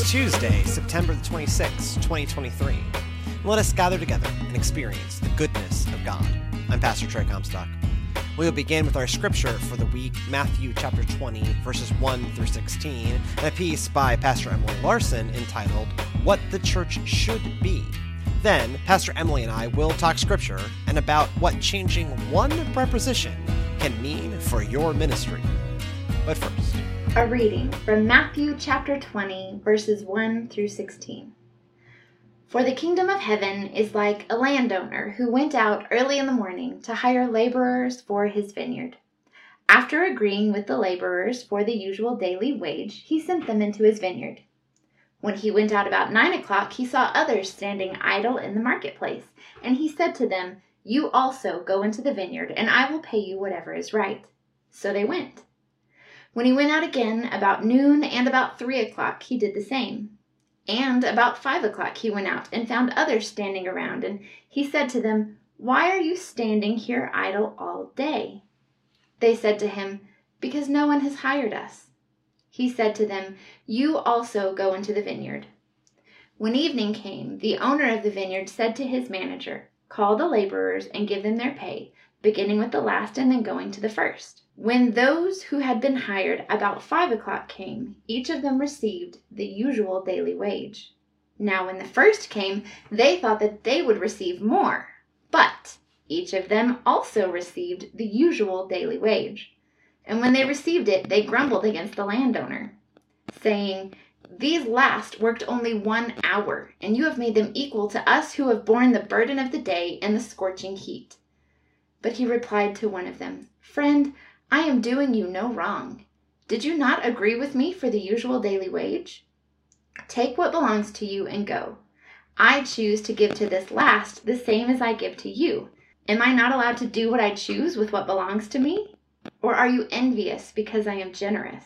It's Tuesday, September the 26th, 2023. Let us gather together and experience the goodness of God. I'm Pastor Trey Comstock. We will begin with our scripture for the week, Matthew chapter 20, verses 1 through 16, and a piece by Pastor Emily Larson entitled, What the Church Should Be. Then, Pastor Emily and I will talk scripture and about what changing one preposition can mean for your ministry. But first, a reading from Matthew chapter 20, verses 1 through 16. For the kingdom of heaven is like a landowner who went out early in the morning to hire laborers for his vineyard. After agreeing with the laborers for the usual daily wage, he sent them into his vineyard. When he went out about 9 o'clock, he saw others standing idle in the marketplace, and he said to them, You also go into the vineyard, and I will pay you whatever is right. So they went. When he went out again about noon and about 3 o'clock, he did the same. And about 5 o'clock he went out and found others standing around, and he said to them, Why are you standing here idle all day? They said to him, Because no one has hired us. He said to them, You also go into the vineyard. When evening came, the owner of the vineyard said to his manager, Call the laborers and give them their pay, beginning with the last and then going to the first. When those who had been hired about 5 o'clock came, each of them received the usual daily wage. Now when the first came, they thought that they would receive more, but each of them also received the usual daily wage. And when they received it, they grumbled against the landowner, saying, These last worked only 1 hour, and you have made them equal to us who have borne the burden of the day and the scorching heat. But he replied to one of them, Friend, I am doing you no wrong. Did you not agree with me for the usual daily wage? Take what belongs to you and go. I choose to give to this last the same as I give to you. Am I not allowed to do what I choose with what belongs to me? Or are you envious because I am generous?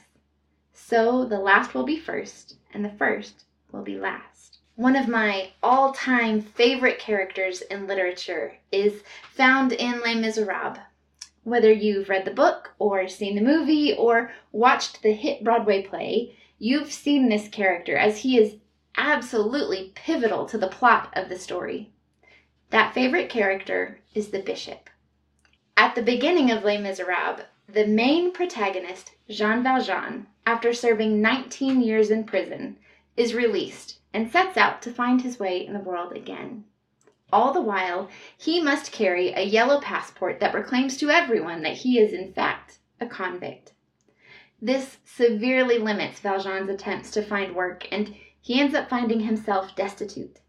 So the last will be first, and the first will be last. One of my all-time favorite characters in literature is found in Les Misérables. Whether you've read the book or seen the movie or watched the hit Broadway play, you've seen this character as he is absolutely pivotal to the plot of the story. That favorite character is the bishop. At the beginning of Les Misérables, the main protagonist, Jean Valjean, after serving 19 years in prison, is released and sets out to find his way in the world again. All the while, he must carry a yellow passport that proclaims to everyone that he is, in fact, a convict. This severely limits Valjean's attempts to find work, and he ends up finding himself destitute.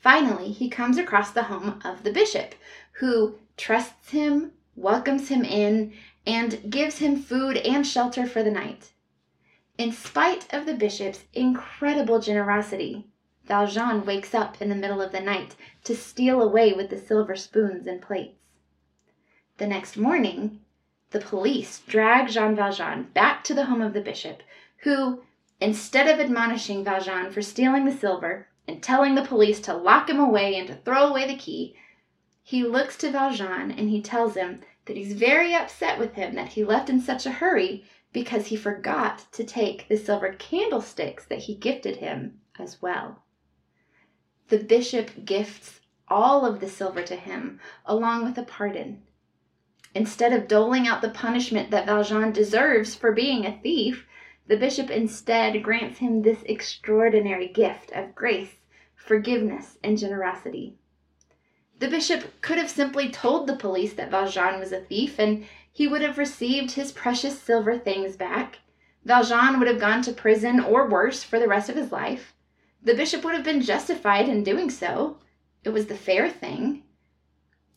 Finally, he comes across the home of the bishop, who trusts him, welcomes him in, and gives him food and shelter for the night. In spite of the bishop's incredible generosity, Valjean wakes up in the middle of the night to steal away with the silver spoons and plates. The next morning, the police drag Jean Valjean back to the home of the bishop, who, instead of admonishing Valjean for stealing the silver and telling the police to lock him away and to throw away the key, he looks to Valjean and he tells him that he's very upset with him that he left in such a hurry because he forgot to take the silver candlesticks that he gifted him as well. The bishop gifts all of the silver to him, along with a pardon. Instead of doling out the punishment that Valjean deserves for being a thief, the bishop instead grants him this extraordinary gift of grace, forgiveness, and generosity. The bishop could have simply told the police that Valjean was a thief, and he would have received his precious silver things back. Valjean would have gone to prison or worse for the rest of his life. The bishop would have been justified in doing so. It was the fair thing.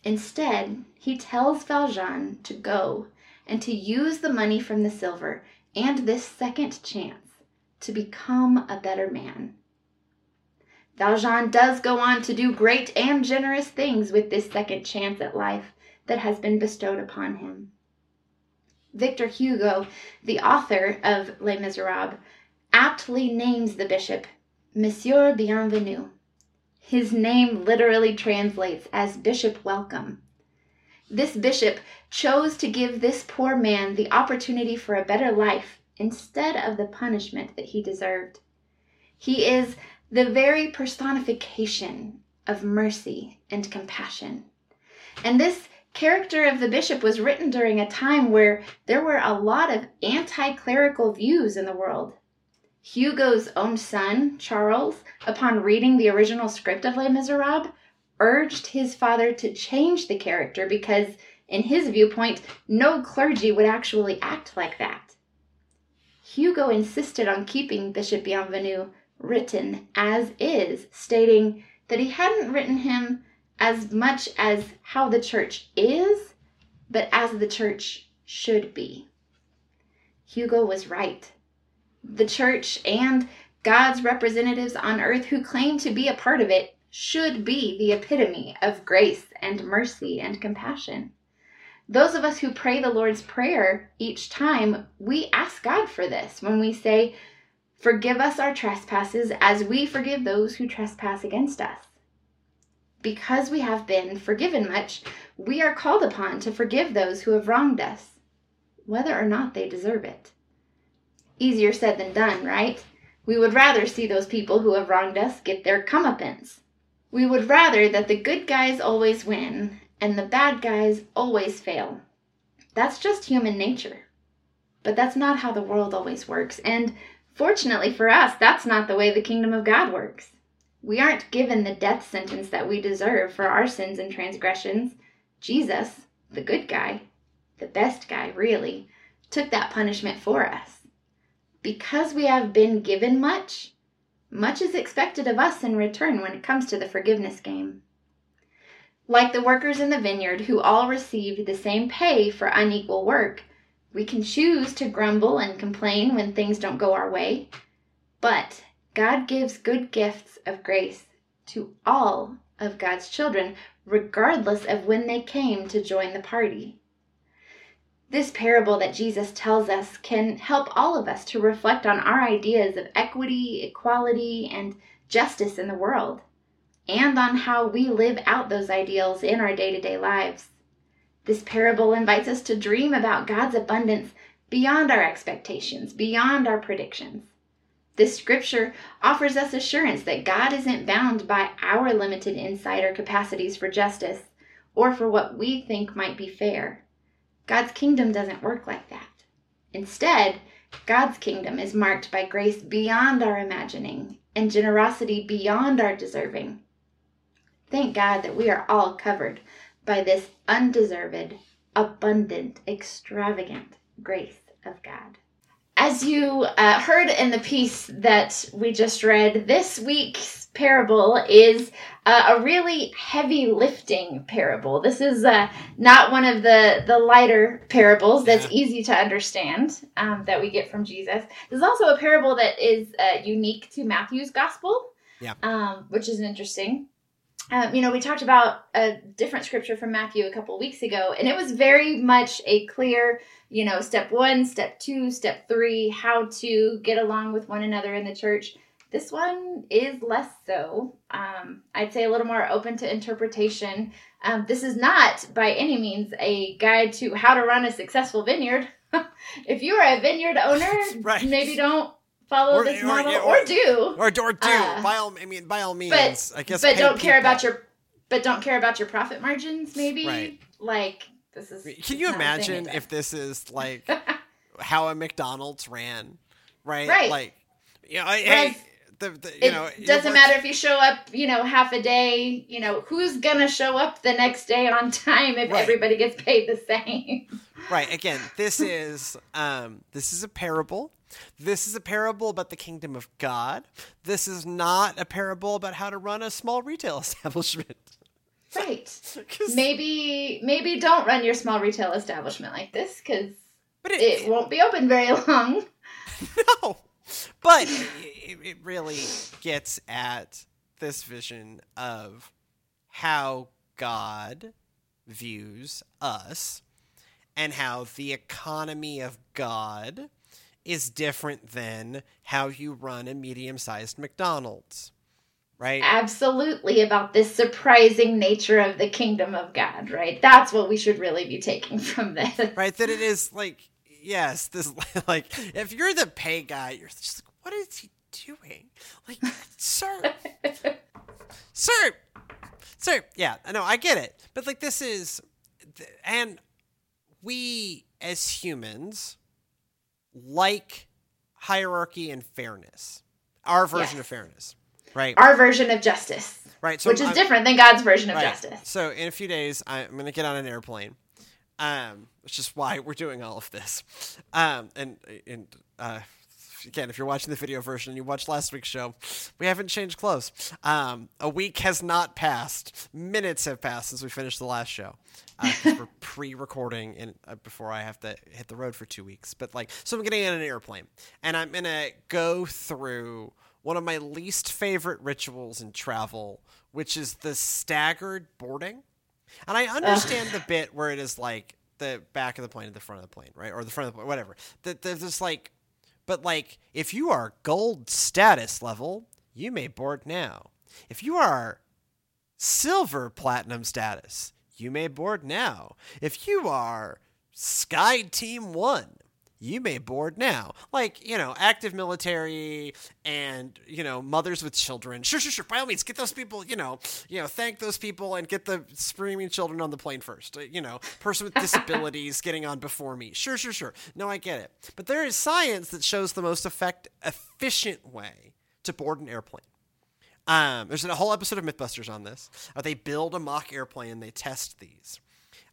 Instead, he tells Valjean to go and to use the money from the silver and this second chance to become a better man. Valjean does go on to do great and generous things with this second chance at life that has been bestowed upon him. Victor Hugo, the author of Les Misérables, aptly names the bishop Monsieur Bienvenu. His name literally translates as Bishop Welcome. This bishop chose to give this poor man the opportunity for a better life instead of the punishment that he deserved. He is the very personification of mercy and compassion. And this character of the bishop was written during a time where there were a lot of anti-clerical views in the world. Hugo's own son, Charles, upon reading the original script of Les Misérables, urged his father to change the character because, in his viewpoint, no clergy would actually act like that. Hugo insisted on keeping Bishop Bienvenu written as is, stating that he hadn't written him as much as how the church is, but as the church should be. Hugo was right. The church and God's representatives on earth who claim to be a part of it should be the epitome of grace and mercy and compassion. Those of us who pray the Lord's Prayer each time, we ask God for this when we say, "Forgive us our trespasses as we forgive those who trespass against us." Because we have been forgiven much, we are called upon to forgive those who have wronged us, whether or not they deserve it. Easier said than done, right? We would rather see those people who have wronged us get their comeuppance. We would rather that the good guys always win and the bad guys always fail. That's just human nature. But that's not how the world always works. And fortunately for us, that's not the way the kingdom of God works. We aren't given the death sentence that we deserve for our sins and transgressions. Jesus, the good guy, the best guy really, took that punishment for us. Because we have been given much, much is expected of us in return when it comes to the forgiveness game. Like the workers in the vineyard who all received the same pay for unequal work, we can choose to grumble and complain when things don't go our way, but God gives good gifts of grace to all of God's children, regardless of when they came to join the party. This parable that Jesus tells us can help all of us to reflect on our ideas of equity, equality, and justice in the world, and on how we live out those ideals in our day-to-day lives. This parable invites us to dream about God's abundance beyond our expectations, beyond our predictions. This scripture offers us assurance that God isn't bound by our limited insight or capacities for justice, or for what we think might be fair. God's kingdom doesn't work like that. Instead, God's kingdom is marked by grace beyond our imagining and generosity beyond our deserving. Thank God that we are all covered by this undeserved, abundant, extravagant grace of God. As you heard in the piece that we just read, this week's parable is a really heavy lifting parable. This is not one of the lighter parables that's easy to understand that we get from Jesus. There's also a parable that is unique to Matthew's gospel, which is interesting. We talked about a different scripture from Matthew a couple weeks ago, and it was very much a clear, step one, step two, step three, how to get along with one another in the church. This one is less so. I'd say a little more open to interpretation. This is not by any means a guide to how to run a successful vineyard. If you are a vineyard owner, Maybe don't follow this model, or do. By all means, but, I guess. But don't care about your profit margins. Maybe this is. Can you imagine if this is like how a McDonald's ran? Right. It doesn't matter if you show up, half a day. Who's gonna show up the next day on time if everybody gets paid the same? Right. Again, this is a parable. This is a parable about the kingdom of God. This is not a parable about how to run a small retail establishment. Right. Maybe don't run your small retail establishment like this, because it won't be open very long. No. But it really gets at this vision of how God views us and how the economy of God is different than how you run a medium-sized McDonald's, right? Absolutely, about this surprising nature of the kingdom of God, right? That's what we should really be taking from this. Right, that it is like, yes, this, like, if you're the pay guy, you're just like, what is he doing? Like, sir. Yeah, no, I get it. But like, this is, and we as humans like hierarchy and fairness. Our version of fairness, right? Our version of justice, right? So, which is different than God's version of justice. So in a few days, I'm going to get on an airplane, which is why we're doing all of this. And again, if you're watching the video version and you watched last week's show, we haven't changed clothes. A week has not passed. Minutes have passed since we finished the last show. We're pre-recording before I have to hit the road for 2 weeks. But like, so I'm getting on an airplane, and I'm going to go through one of my least favorite rituals in travel, which is the staggered boarding. And I understand the bit where it is like the back of the plane to the front of the plane, right? Or the front of the plane, whatever. There's this like... But like, if you are gold status level, you may board now. If you are silver platinum status, you may board now. If you are Sky Team 1, you may board now. Like, you know, active military and, you know, mothers with children. Sure. By all means, get those people, you know, thank those people and get the screaming children on the plane first. You know, person with disabilities getting on before me. Sure. No, I get it. But there is science that shows the most efficient way to board an airplane. There's a whole episode of Mythbusters on this. They build a mock airplane and they test these.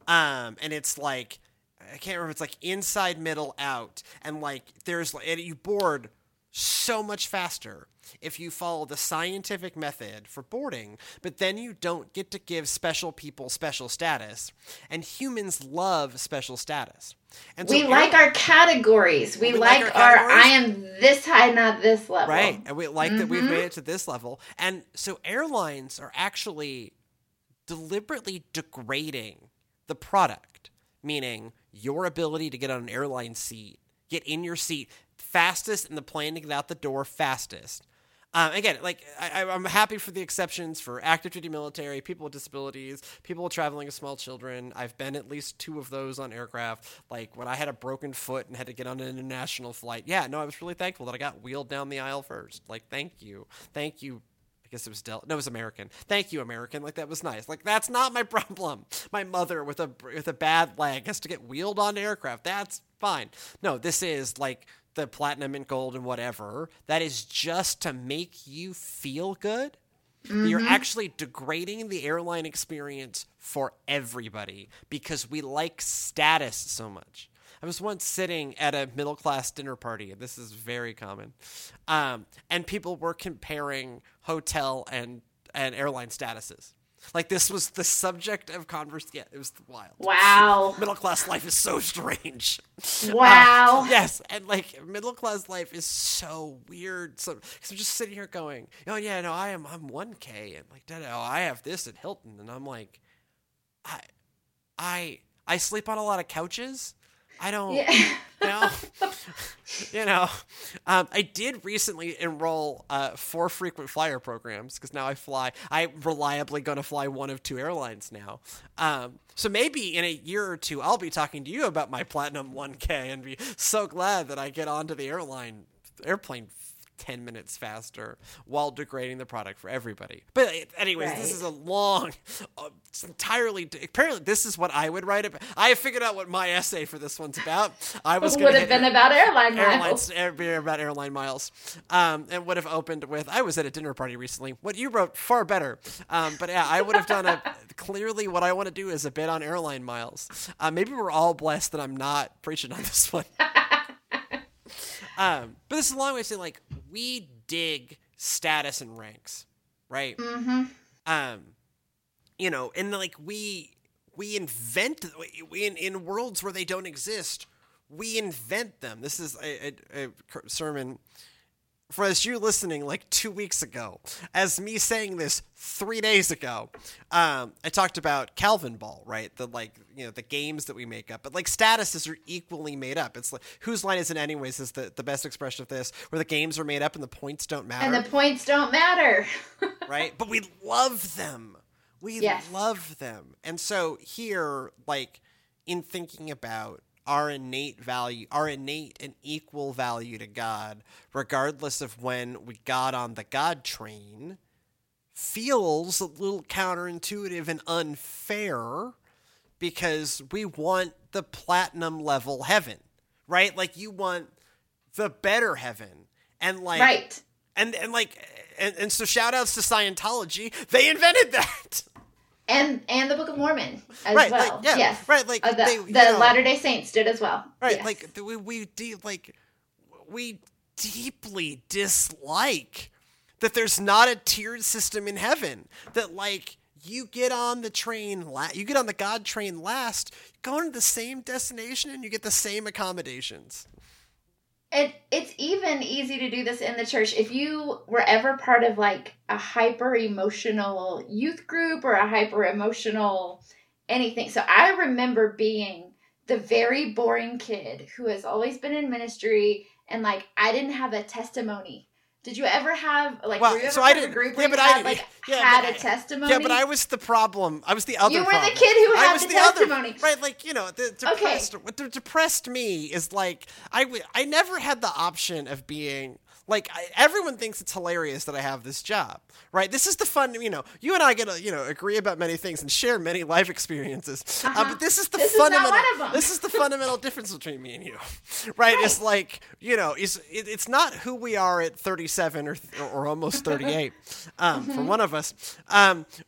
And it's like, I can't remember. It's like inside, middle, out. And like, there's like, you board so much faster if you follow the scientific method for boarding, but then you don't get to give special people special status, and humans love special status. And so we like our categories. We like our I am this high, not this level. Right. And we like that we've made it to this level. And so airlines are actually deliberately degrading the product, meaning your ability to get on an airline seat, get in your seat fastest, and the plane to get out the door fastest. Again, like I'm happy for the exceptions for active duty military, people with disabilities, people traveling with small children. I've been at least two of those on aircraft. Like when I had a broken foot and had to get on an international flight. Yeah, no, I was really thankful that I got wheeled down the aisle first. Like, thank you. I guess it was Delta. No, it was American. Thank you, American. Like, that was nice. Like, that's not my problem. My mother with a bad leg has to get wheeled on aircraft. That's fine. No, this is like the platinum and gold and whatever. That is just to make you feel good. Mm-hmm. You're actually degrading the airline experience for everybody because we like status so much. I was once sitting at a middle-class dinner party, and this is very common, and people were comparing hotel and airline statuses. Like, this was the subject of conversation. Yeah, it was wild. Wow. Middle-class life is so strange. Wow. Yes, and, like, middle-class life is so weird. So, 'cause I'm just sitting here going, oh, yeah, no, I'm 1K, and, like, oh, I have this at Hilton, and I'm like, I sleep on a lot of couches. I don't know. You know, I did recently enroll for frequent flyer programs because now I fly. I'm reliably going to fly one of two airlines now. So maybe in a year or two, I'll be talking to you about my Platinum 1K and be so glad that I get onto the airplane 10 minutes faster while degrading the product for everybody. But anyways, This is a long, apparently this is what I would write about. I figured out what my essay for this one's about. I was going to have been about airline miles. About airline miles. And would have opened with, I was at a dinner party recently. What you wrote, far better. But yeah, I would have done clearly what I want to do is a bit on airline miles. Maybe we're all blessed that I'm not preaching on this one. But this is a long way of saying, like, we dig status and ranks, right? Mm-hmm. You know, and like we invent in worlds where they don't exist. We invent them. This is a sermon for as you listening, like 2 weeks ago, as me saying this 3 days ago. I talked about Calvin Ball, right? The like, you know, the games that we make up, but like statuses are equally made up. It's like Whose Line Is It Anyway is the best expression of this, where the games are made up and the points don't matter. Right? But we love them. We love them. And so here, like in thinking about our innate value, our innate and equal value to God, regardless of when we got on the God train, feels a little counterintuitive and unfair because we want the platinum level heaven, right? Like, you want the better heaven. And like, right. And like, and so shout outs to Scientology. They invented that. And the Book of Mormon as right, well. Like, yeah, yes. Right. Like the Latter-day Saints did as well. Right. Yes. Like we deeply dislike that there's not a tiered system in heaven, that like you get on the train, you get on the God train last, going to the same destination and you get the same accommodations. It's even easy to do this in the church. If you were ever part of like a hyper emotional youth group or a hyper emotional anything. So I remember being the very boring kid who has always been in ministry, and like I didn't have a testimony. Did you ever have like? Well, were you ever part of a group where you had a testimony? Yeah, but I was the problem. I was the other. You were problem. The kid who had the testimony, other, right? Like, you know, what depressed me is like I never had the option of being like everyone thinks it's hilarious that I have this job, right? This is the fun. You know, you and I get to agree about many things and share many life experiences, but this is the fundamental difference between me and you, right? It's like, you know, it's not who we are at 36. Or almost 38 for one of us,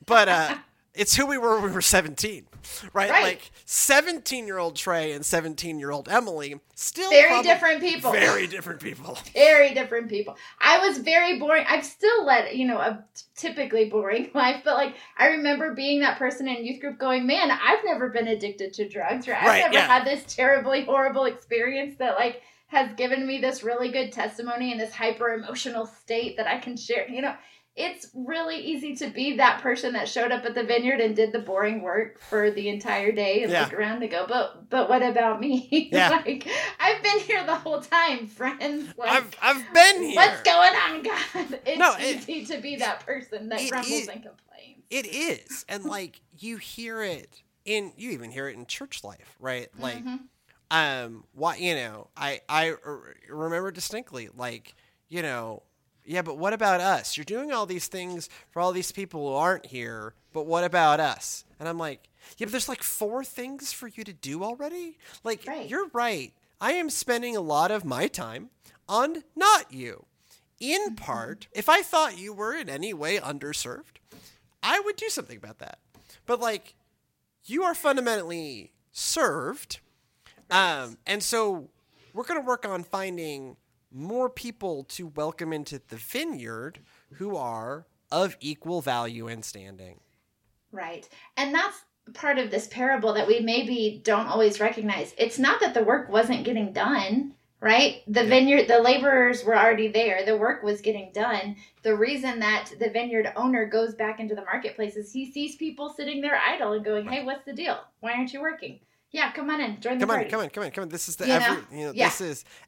but it's who we were when we were 17, right? Like 17-year-old Trey and 17-year-old Emily, still very different people. I was very boring. I've still led a typically boring life, but like I remember being that person in youth group going, man, I've never been addicted to drugs, or I've never had this terribly horrible experience that like has given me this really good testimony and this hyper emotional state that I can share. You know, it's really easy to be that person that showed up at the vineyard and did the boring work for the entire day and look around and go, but what about me? Yeah. Like, I've been here the whole time, friends. Like, I've been here. What's going on, God? It's easy to be that person that grumbles and complains. It is. And like, you even hear it in church life, right? Like, I remember distinctly, like, you know, yeah, but what about us? You're doing all these things for all these people who aren't here, but what about us? And I'm like, yeah, but there's like 4 things for you to do already. Like, you're right. I am spending a lot of my time on not you. In part, if I thought you were in any way underserved, I would do something about that. But like, you are fundamentally served. And so we're going to work on finding more people to welcome into the vineyard who are of equal value and standing. Right. And that's part of this parable that we maybe don't always recognize. It's not that the work wasn't getting done, right? The vineyard, the laborers were already there. The work was getting done. The reason that the vineyard owner goes back into the marketplace is he sees people sitting there idle and going, hey, what's the deal? Why aren't you working? Yeah, come on in. Join the party. Come on. This is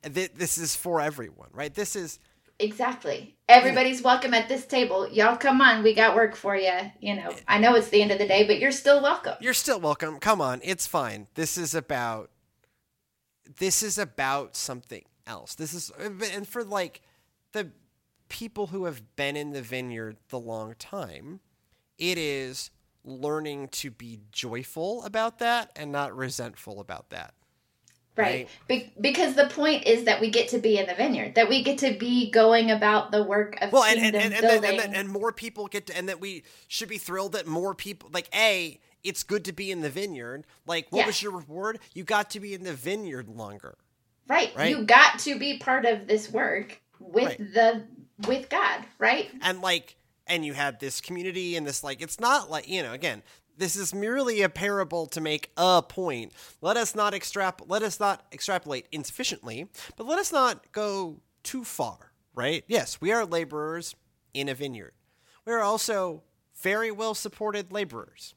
this is for everyone, right? This is exactly everybody's welcome at this table. Y'all, come on. We got work for you. You know, I know it's the end of the day, but you're still welcome. Come on, it's fine. This is about something else. And for like the people who have been in the vineyard the long time, it is learning to be joyful about that and not resentful about that. Right. Because the point is that we get to be in the vineyard, that we get to be going about the work of kingdom building, and more people get to, and that we should be thrilled that more people, like, A, it's good to be in the vineyard. Like, what was your reward? You got to be in the vineyard longer. Right. You got to be part of this work with God, right? And like, and you had this community and this, like, it's not like, you know, again, this is merely a parable to make a point. Let us not extrapolate insufficiently, but let us not go too far, right? Yes, we are laborers in a vineyard. We are also very well-supported laborers.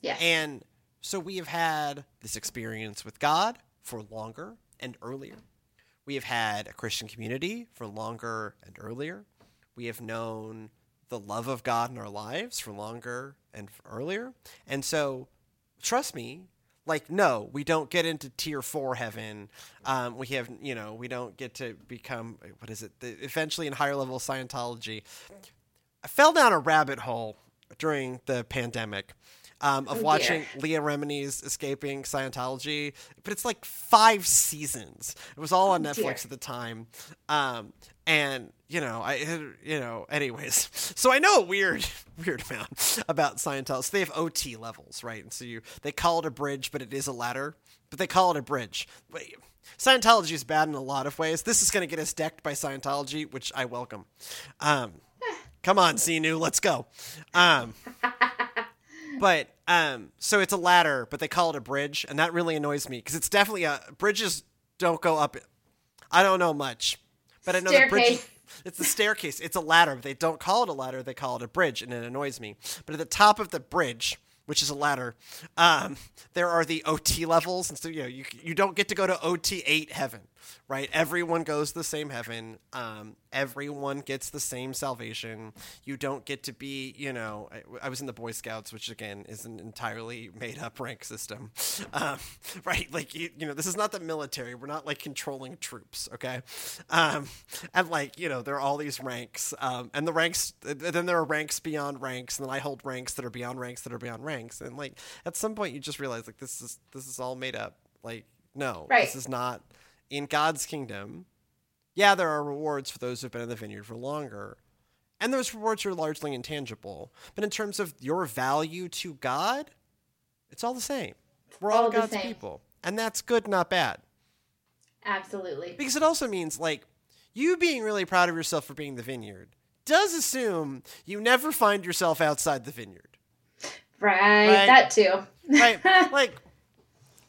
Yes. And so we have had this experience with God for longer and earlier. We have had a Christian community for longer and earlier. We have known the love of God in our lives for longer and for earlier. And so trust me, Like, no, we don't get into tier 4 heaven. We have, you know, we don't get to become, what is it? Eventually in higher level Scientology. I fell down a rabbit hole during the pandemic of watching Leah Remini's Escaping Scientology, but it's like 5 seasons. It was all on Netflix at the time. And you know, anyways, so I know a weird amount about Scientology. So they have OT levels, right? And so they call it a bridge, but it is a ladder, but they call it a bridge. Scientology is bad in a lot of ways. This is going to get us decked by Scientology, which I welcome. Come on, Xenu, let's go. But, so it's a ladder, but they call it a bridge. And that really annoys me because it's definitely bridges don't go up. I don't know much, but I know the bridges. It's the staircase. It's a ladder. They don't call it a ladder. They call it a bridge. And it annoys me. But at the top of the bridge, which is a ladder, there are the OT levels. And so, you know, you don't get to go to OT8 heaven, right? Everyone goes to the same heaven. Everyone gets the same salvation. You don't get to be, you know, I was in the Boy Scouts, which again is an entirely made up rank system, right? Like, you know, this is not the military. We're not like controlling troops. Okay. And like, you know, there are all these ranks, and the ranks, then there are ranks beyond ranks. And then I hold ranks that are beyond ranks that are beyond ranks. And like at some point you just realize like this is all made up. Like, no, right. This is not in God's kingdom. Yeah, there are rewards for those who've been in the vineyard for longer. And those rewards are largely intangible. But in terms of your value to God, it's all the same. We're all God's people. And that's good, not bad. Absolutely. Because it also means like you being really proud of yourself for being the vineyard does assume you never find yourself outside the vineyard. Right, that too. Right, like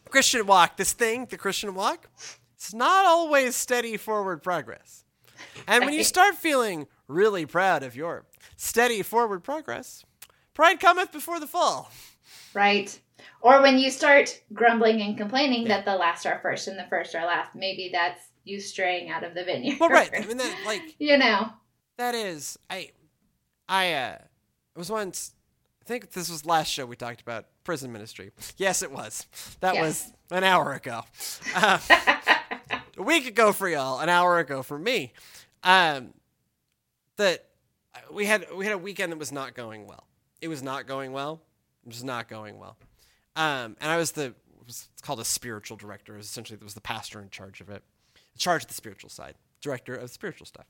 Christian walk, this thing, the Christian walk, it's not always steady forward progress. And when you start feeling really proud of your steady forward progress, pride cometh before the fall. Right. Or when you start grumbling and complaining that the last are first and the first are last, maybe that's you straying out of the vineyard. Well, right. I mean, that, like, you know, that is, I was once, I think this was last show we talked about prison ministry. Yes, it was. That was an hour ago. A week ago for y'all, an hour ago for me. That we had a weekend that was not going well. It was not going well. It was not going well. And I was it's called a spiritual director. Essentially, it was the pastor in charge of it. In charge of the spiritual side. Director of spiritual stuff.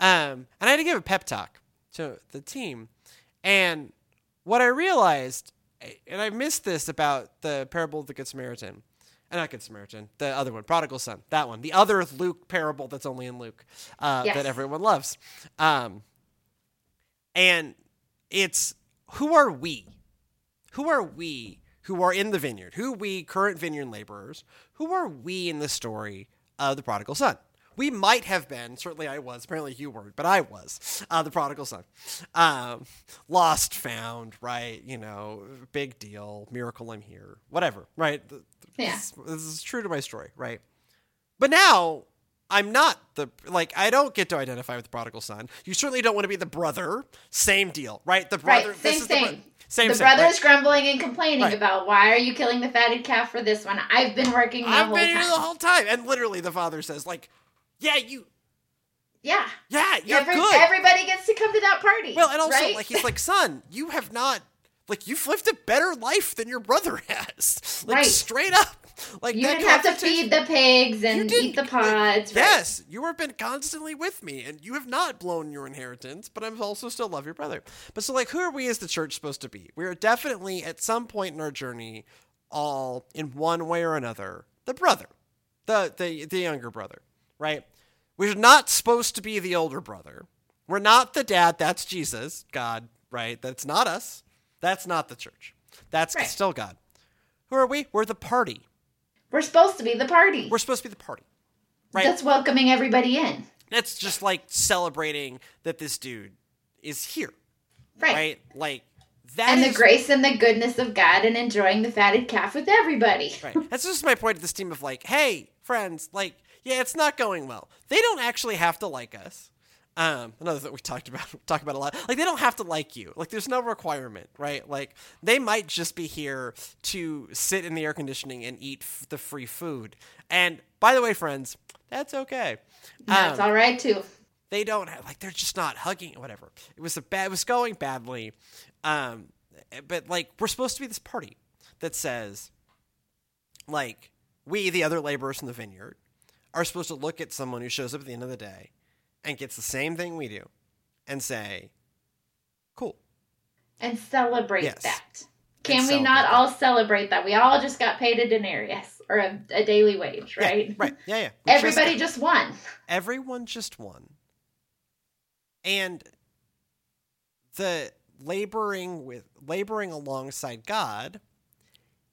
And I had to give a pep talk to the team. And what I realized, and I missed this about the parable of the Good Samaritan, and not Good Samaritan, the other one, Prodigal Son, that one, the other Luke parable that's only in Luke that everyone loves. And it's who are we who are in the vineyard, who we current vineyard laborers, who are we in the story of the Prodigal Son? We might have been, certainly I was, apparently you weren't, but I was, the prodigal son. Lost, found, right? You know, big deal, miracle I'm here, whatever, right? Yeah. This is true to my story, right? But now I'm not I don't get to identify with the prodigal son. You certainly don't want to be the brother, same deal, right? The brother, right, same thing. The brother's grumbling and complaining about why are you killing the fatted calf for this one? I've been working the whole time. I've been here the whole time. And literally the father says like, yeah, you. Yeah. Yeah, you're good. Everybody gets to come to that party. Well, and also, right? Like, he's like, son, you have not, like, you've lived a better life than your brother has. Like, straight up. Like, you didn't have to feed the pigs and eat the pods. Like, yes, you have been constantly with me, and you have not blown your inheritance, but I'm also still love your brother. But so, like, who are we as the church supposed to be? We are definitely, at some point in our journey, all, in one way or another, the brother, the younger brother. Right? We're not supposed to be the older brother. We're not the dad. That's Jesus, God, right? That's not us. That's not the church. That's still God. Who are we? We're the party. We're supposed to be the party. We're supposed to be the party. Right? That's welcoming everybody in. That's just like celebrating that this dude is here. Right? Like that. And the grace and the goodness of God and enjoying the fatted calf with everybody. Right. That's just my point of this team of like, hey, friends, like, yeah, it's not going well. They don't actually have to like us. Another thing we talk about a lot, like they don't have to like you. Like there's no requirement, right? Like they might just be here to sit in the air conditioning and eat the free food. And by the way, friends, that's okay. That's all right too. They don't have, like, they're just not hugging or whatever. It was going badly. But like, we're supposed to be this party that says, like, we, the other laborers in the vineyard, are supposed to look at someone who shows up at the end of the day and gets the same thing we do and say, cool. And celebrate that. Can we not all celebrate that? We all just got paid a denarius or a daily wage, right? Yeah, right. Yeah, yeah. Everybody just won. Everyone just won. And the laboring alongside God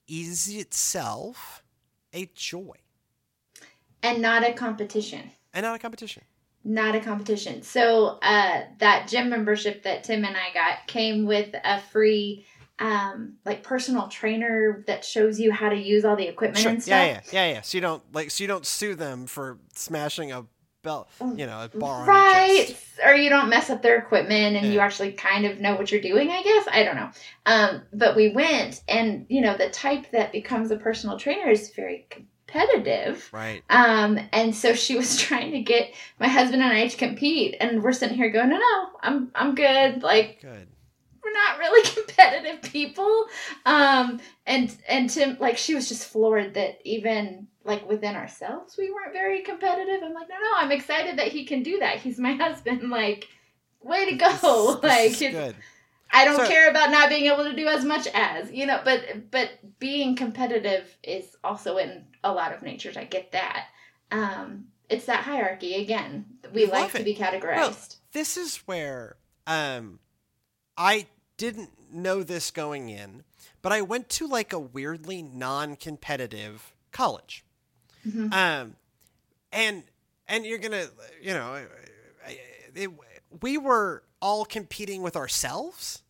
is itself a joy. And not a competition. Not a competition. So that gym membership that Tim and I got came with a free like personal trainer that shows you how to use all the equipment and stuff. Yeah. So you don't sue them for smashing a belt, a bar. Right. Or you don't mess up their equipment and you actually kind of know what you're doing, I guess. I don't know. But we went and the type that becomes a personal trainer is very competitive. Right. And so she was trying to get my husband and I to compete, and we're sitting here going, No, I'm good. Like, good. We're not really competitive people. And Tim, like, she was just floored that even like within ourselves we weren't very competitive. I'm like, No, I'm excited that he can do that. He's my husband, like, way to go. This is good. I don't care about not being able to do as much as, but being competitive is also in a lot of natures. I get that. It's that hierarchy. Again, we like to be categorized. Well, this is where I didn't know this going in, but I went to like a weirdly non-competitive college. Mm-hmm. And you're going to, we were all competing with ourselves.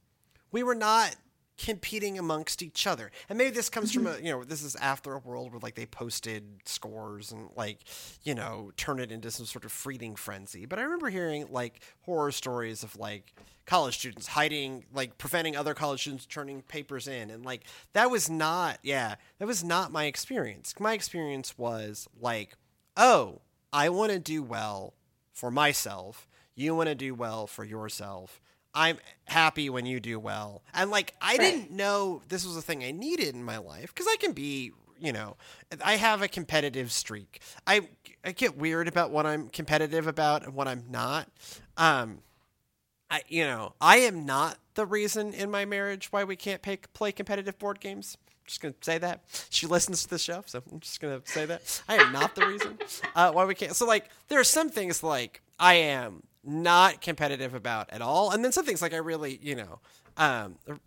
We were not competing amongst each other. And maybe this comes from this is after a world where like they posted scores and like, turn it into some sort of feeding frenzy. But I remember hearing like horror stories of like college students hiding, like preventing other college students turning papers in. And like, that was not my experience. My experience was like, oh, I want to do well for myself. You want to do well for yourself. I'm happy when you do well. And like, I didn't know this was a thing I needed in my life, because I can be, I have a competitive streak. I get weird about what I'm competitive about and what I'm not. I am not the reason in my marriage why we can't play competitive board games. Just going to say that. She listens to the show, so I'm just going to say that. I am not the reason why we can't. So, like, there are some things, like, I am not competitive about at all. And then some things, like, I really,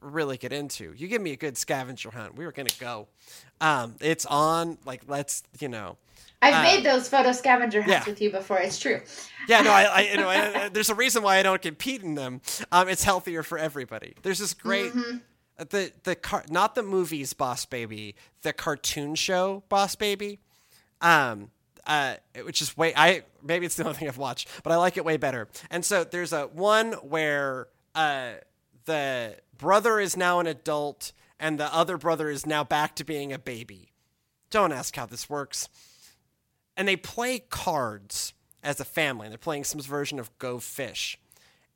really get into. You give me a good scavenger hunt. We were going to go. It's on, like, let's, I've made those photo scavenger hunts with you before. It's true. Yeah, no, I there's a reason why I don't compete in them. It's healthier for everybody. There's this great... Mm-hmm. Not the movies Boss Baby, the cartoon show Boss Baby, which is maybe it's the only thing I've watched, but I like it way better. And so there's a one where the brother is now an adult and the other brother is now back to being a baby. Don't ask how this works. And they play cards as a family. And they're playing some version of Go Fish.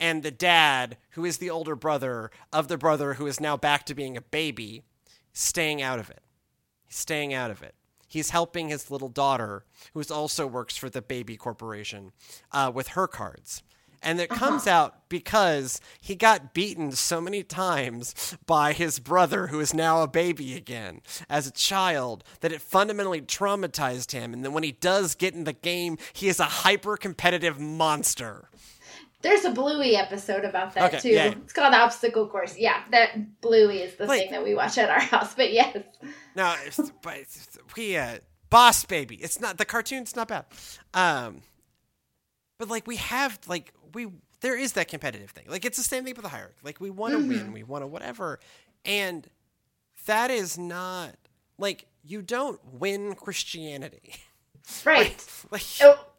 And the dad, who is the older brother of the brother who is now back to being a baby, staying out of it. He's helping his little daughter, who also works for the baby corporation, with her cards. And it comes out because he got beaten so many times by his brother, who is now a baby again, as a child, that it fundamentally traumatized him. And then when he does get in the game, he is a hyper-competitive monster. There's a Bluey episode about that, too. Yeah. It's called Obstacle Course. Yeah, that Bluey is the thing that we watch at our house, but yes. No, Boss Baby. It's not, the cartoon's not bad. But, like, we have, like, there is that competitive thing. Like, it's the same thing with the hierarchy. Like, we want to win, we want to whatever. And that is not, like, you don't win Christianity. Right. Like,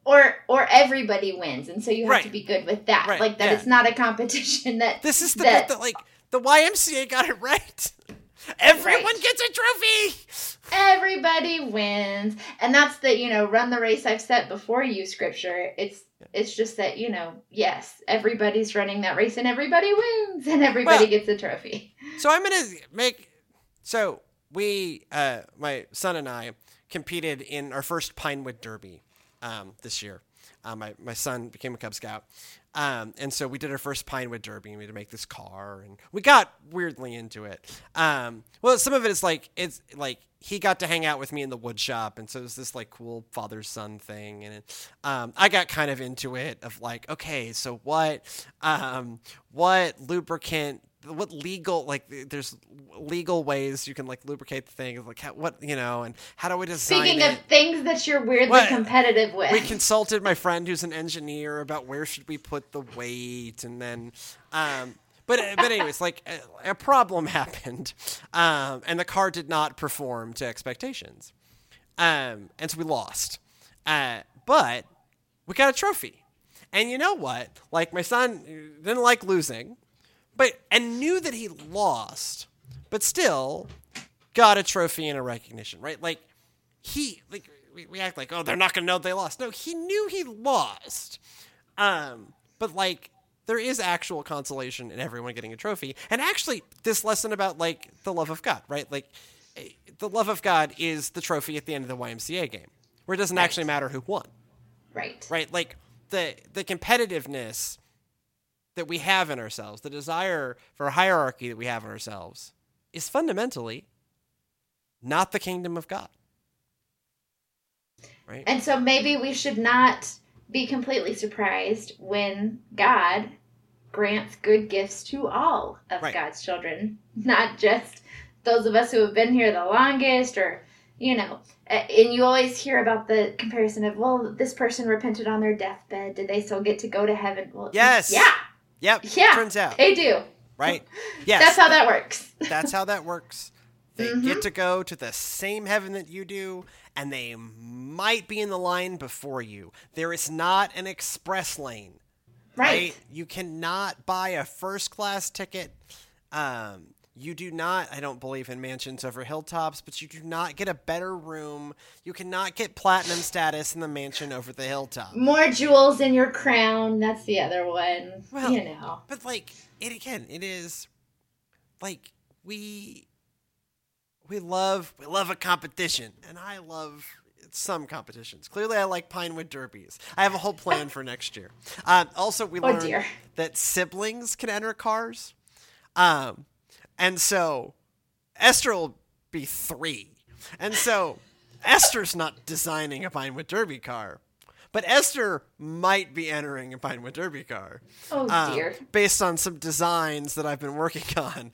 Or everybody wins, and so you have to be good with that. Right. Like, that it's not a competition that... This is the bit that, like, the YMCA got it right. Everyone gets a trophy! Everybody wins. And that's the, you know, run the race I've set before you scripture. It's just that, you know, yes, everybody's running that race, and everybody wins, and everybody gets a trophy. So I'm going to make... So we, my son and I, competed in our first Pinewood Derby. This year, my son became a Cub Scout. And so we did our first Pinewood Derby, and we had to make this car, and we got weirdly into it. Well, some of it is like, he got to hang out with me in the wood shop. And so it was this like cool father son thing. And it, I got kind of into it of like, okay, so what lubricant, what legal, like there's legal ways you can like lubricate the thing, like how, what, you know, and how do we design it? Speaking of things that you're weirdly competitive with. We consulted my friend who's an engineer about where should we put the weight, and then but anyways, like a problem happened, and the car did not perform to expectations, and so we lost, but we got a trophy. And you know what, like my son didn't like losing, and knew that he lost, but still got a trophy and a recognition, right? Like we act like, oh, they're not going to know they lost. No, he knew he lost. But like there is actual consolation in everyone getting a trophy. And actually this lesson about like the love of God, right? Like the love of God is the trophy at the end of the YMCA game, where it doesn't actually matter who won. Right. Right. Like the competitiveness that we have in ourselves, the desire for hierarchy that we have in ourselves, is fundamentally not the kingdom of God. Right? And so maybe we should not be completely surprised when God grants good gifts to all of God's children, not just those of us who have been here the longest, or, you know, and you always hear about the comparison of, well, this person repented on their deathbed. Did they still get to go to heaven? Well, yes. Yeah. Yep. Yeah. Turns out they do. Right. Yes. That's how that works. That's how that works. They get to go to the same heaven that you do, and they might be in the line before you. There is not an express lane. Right. You cannot buy a first class ticket. You do not, I don't believe in mansions over hilltops, but you do not get a better room. You cannot get platinum status in the mansion over the hilltop. More jewels in your crown. That's the other one. Well, you know. But like, it is like we love a competition, and I love some competitions. Clearly, I like Pinewood Derbies. I have a whole plan for next year. Also, we learned that siblings can enter cars. And so Esther will be 3. And so Esther's not designing a Pinewood Derby car, but Esther might be entering a Pinewood Derby car. Oh, dear. Based on some designs that I've been working on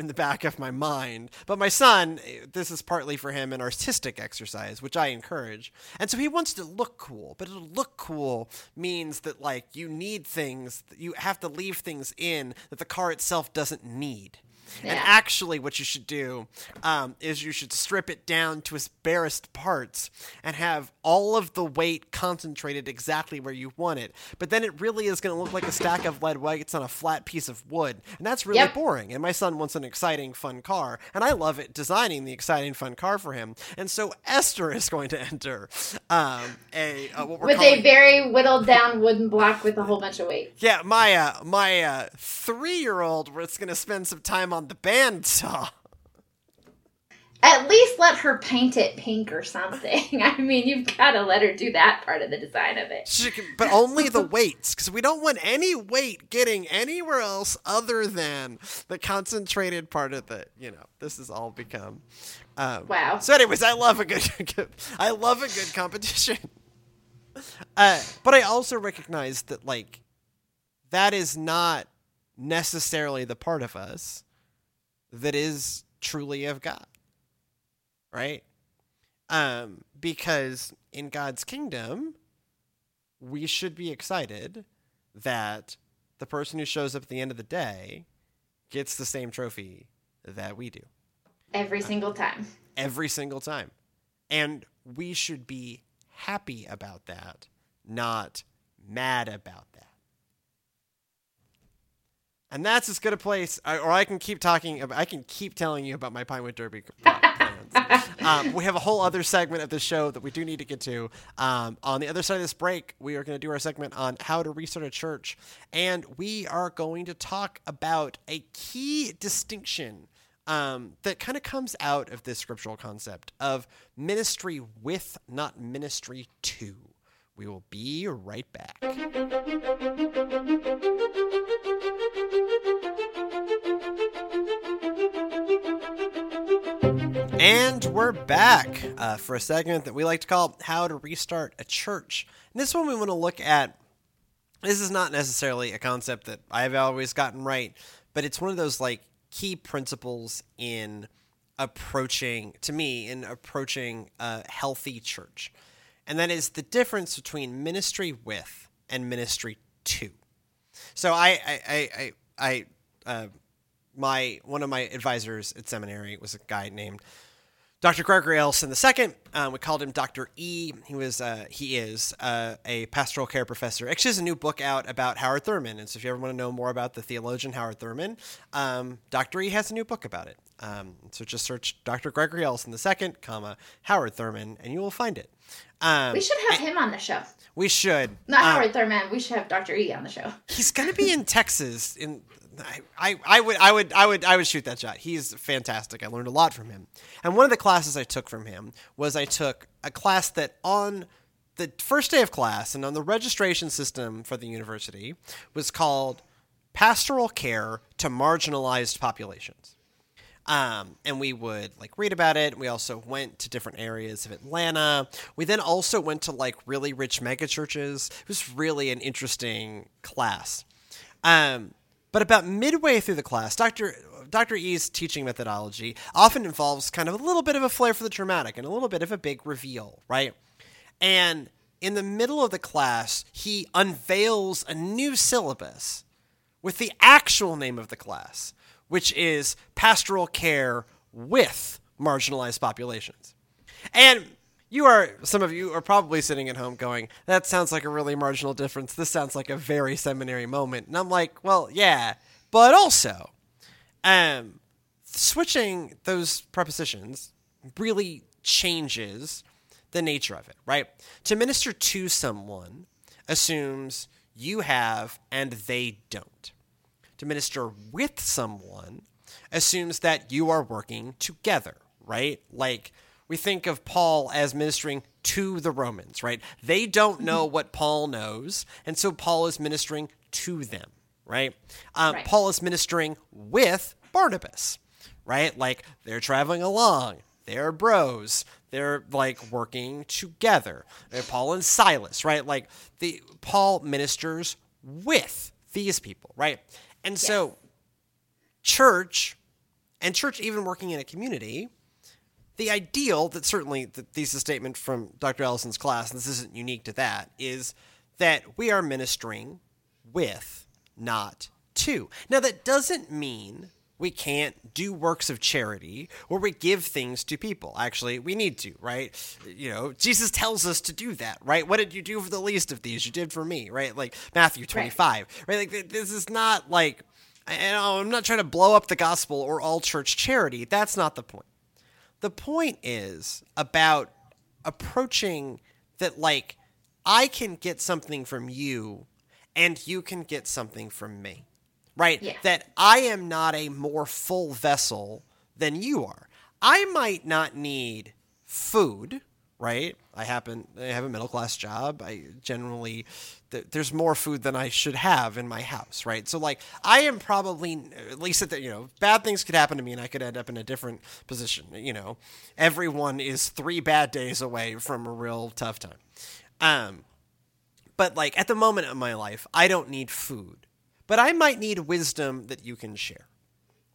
in the back of my mind. But my son, this is partly for him an artistic exercise, which I encourage. And so he wants to look cool, but it'll look cool means that, like, you need things, you have to leave things in that the car itself doesn't need. Yeah. And actually what you should do is you should strip it down to its barest parts and have all of the weight concentrated exactly where you want it. But then it really is going to look like a stack of lead weights on a flat piece of wood. And that's really boring. And my son wants an exciting, fun car. And I love it designing the exciting, fun car for him. And so Esther is going to enter a very whittled down wooden block with a whole bunch of weight. Yeah, my 3-year-old was going to spend some time on the bandsaw. At least let her paint it pink or something. I mean, you've got to let her do that part of the design of it. She can, but only the weights, because we don't want any weight getting anywhere else other than the concentrated part of the, you know, this has all become. Wow. So anyways, I love a good competition. But I also recognize that, like, that is not necessarily the part of us that is truly of God. Right? Because in God's kingdom, we should be excited that the person who shows up at the end of the day gets the same trophy that we do. Every single time. And we should be happy about that, not mad about that. And that's as good a place, or I can keep telling you about my Pinewood Derby plans. We have a whole other segment of the show that we do need to get to. On the other side of this break, we are going to do our segment on how to restart a church. And we are going to talk about a key distinction that kind of comes out of this scriptural concept of ministry with, not ministry to. We will be right back. And we're back for a segment that we like to call How to Restart a Church. And this one we want to look at, this is not necessarily a concept that I've always gotten right, but it's one of those like key principles in approaching, to me, in approaching a healthy church. And that is the difference between ministry with and ministry to. So one of my advisors at seminary was a guy named Dr. Gregory Ellison II. We called him Dr. E. He is a pastoral care professor. Actually, has a new book out about Howard Thurman. And so if you ever want to know more about the theologian Howard Thurman, Dr. E has a new book about it. So just search Dr. Gregory Ellison II, Howard Thurman, and you will find it. We should have him on the show. We should. Not Howard Thurman. We should have Dr. E on the show. He's going to be in Texas. I would shoot that shot. He's fantastic. I learned a lot from him. And one of the classes I took from him was I took a class that on the first day of class and on the registration system for the university was called Pastoral Care to Marginalized Populations. And we would like read about it. We also went to different areas of Atlanta. We then also went to like really rich megachurches. It was really an interesting class. But about midway through the class, Dr. E's teaching methodology often involves kind of a little bit of a flair for the dramatic and a little bit of a big reveal, right? And in the middle of the class, he unveils a new syllabus with the actual name of the class, which is Pastoral Care with Marginalized Populations. And some of you are probably sitting at home going, that sounds like a really marginal difference. This sounds like a very seminary moment. And I'm like, well, yeah, but also switching those prepositions really changes the nature of it, right? To minister to someone assumes you have and they don't. To minister with someone assumes that you are working together, right? Like we think of Paul as ministering to the Romans, right? They don't know what Paul knows, and so Paul is ministering to them, right? Right. Paul is ministering with Barnabas, right? Like they're traveling along, they're bros, they're like working together. They're Paul and Silas, right? Like Paul ministers with these people, right? And so church, and church even working in a community, the ideal that certainly the thesis statement from Dr. Ellison's class, and this isn't unique to that, is that we are ministering with, not to. Now, that doesn't mean we can't do works of charity or we give things to people. Actually, we need to, right? You know, Jesus tells us to do that, right? What did you do for the least of these? You did for me, right? Like Matthew 25, right? Like this is not like, and I'm not trying to blow up the gospel or all church charity. That's not the point. The point is about approaching that like I can get something from you and you can get something from me. Right? Yeah. That I am not a more full vessel than you are. I might not need food, right? I have a middle-class job. I generally, there's more food than I should have in my house, right? So, like, I am probably, at least, bad things could happen to me and I could end up in a different position, you know. Everyone is 3 bad days away from a real tough time. But, like, at the moment of my life, I don't need food. But I might need wisdom that you can share.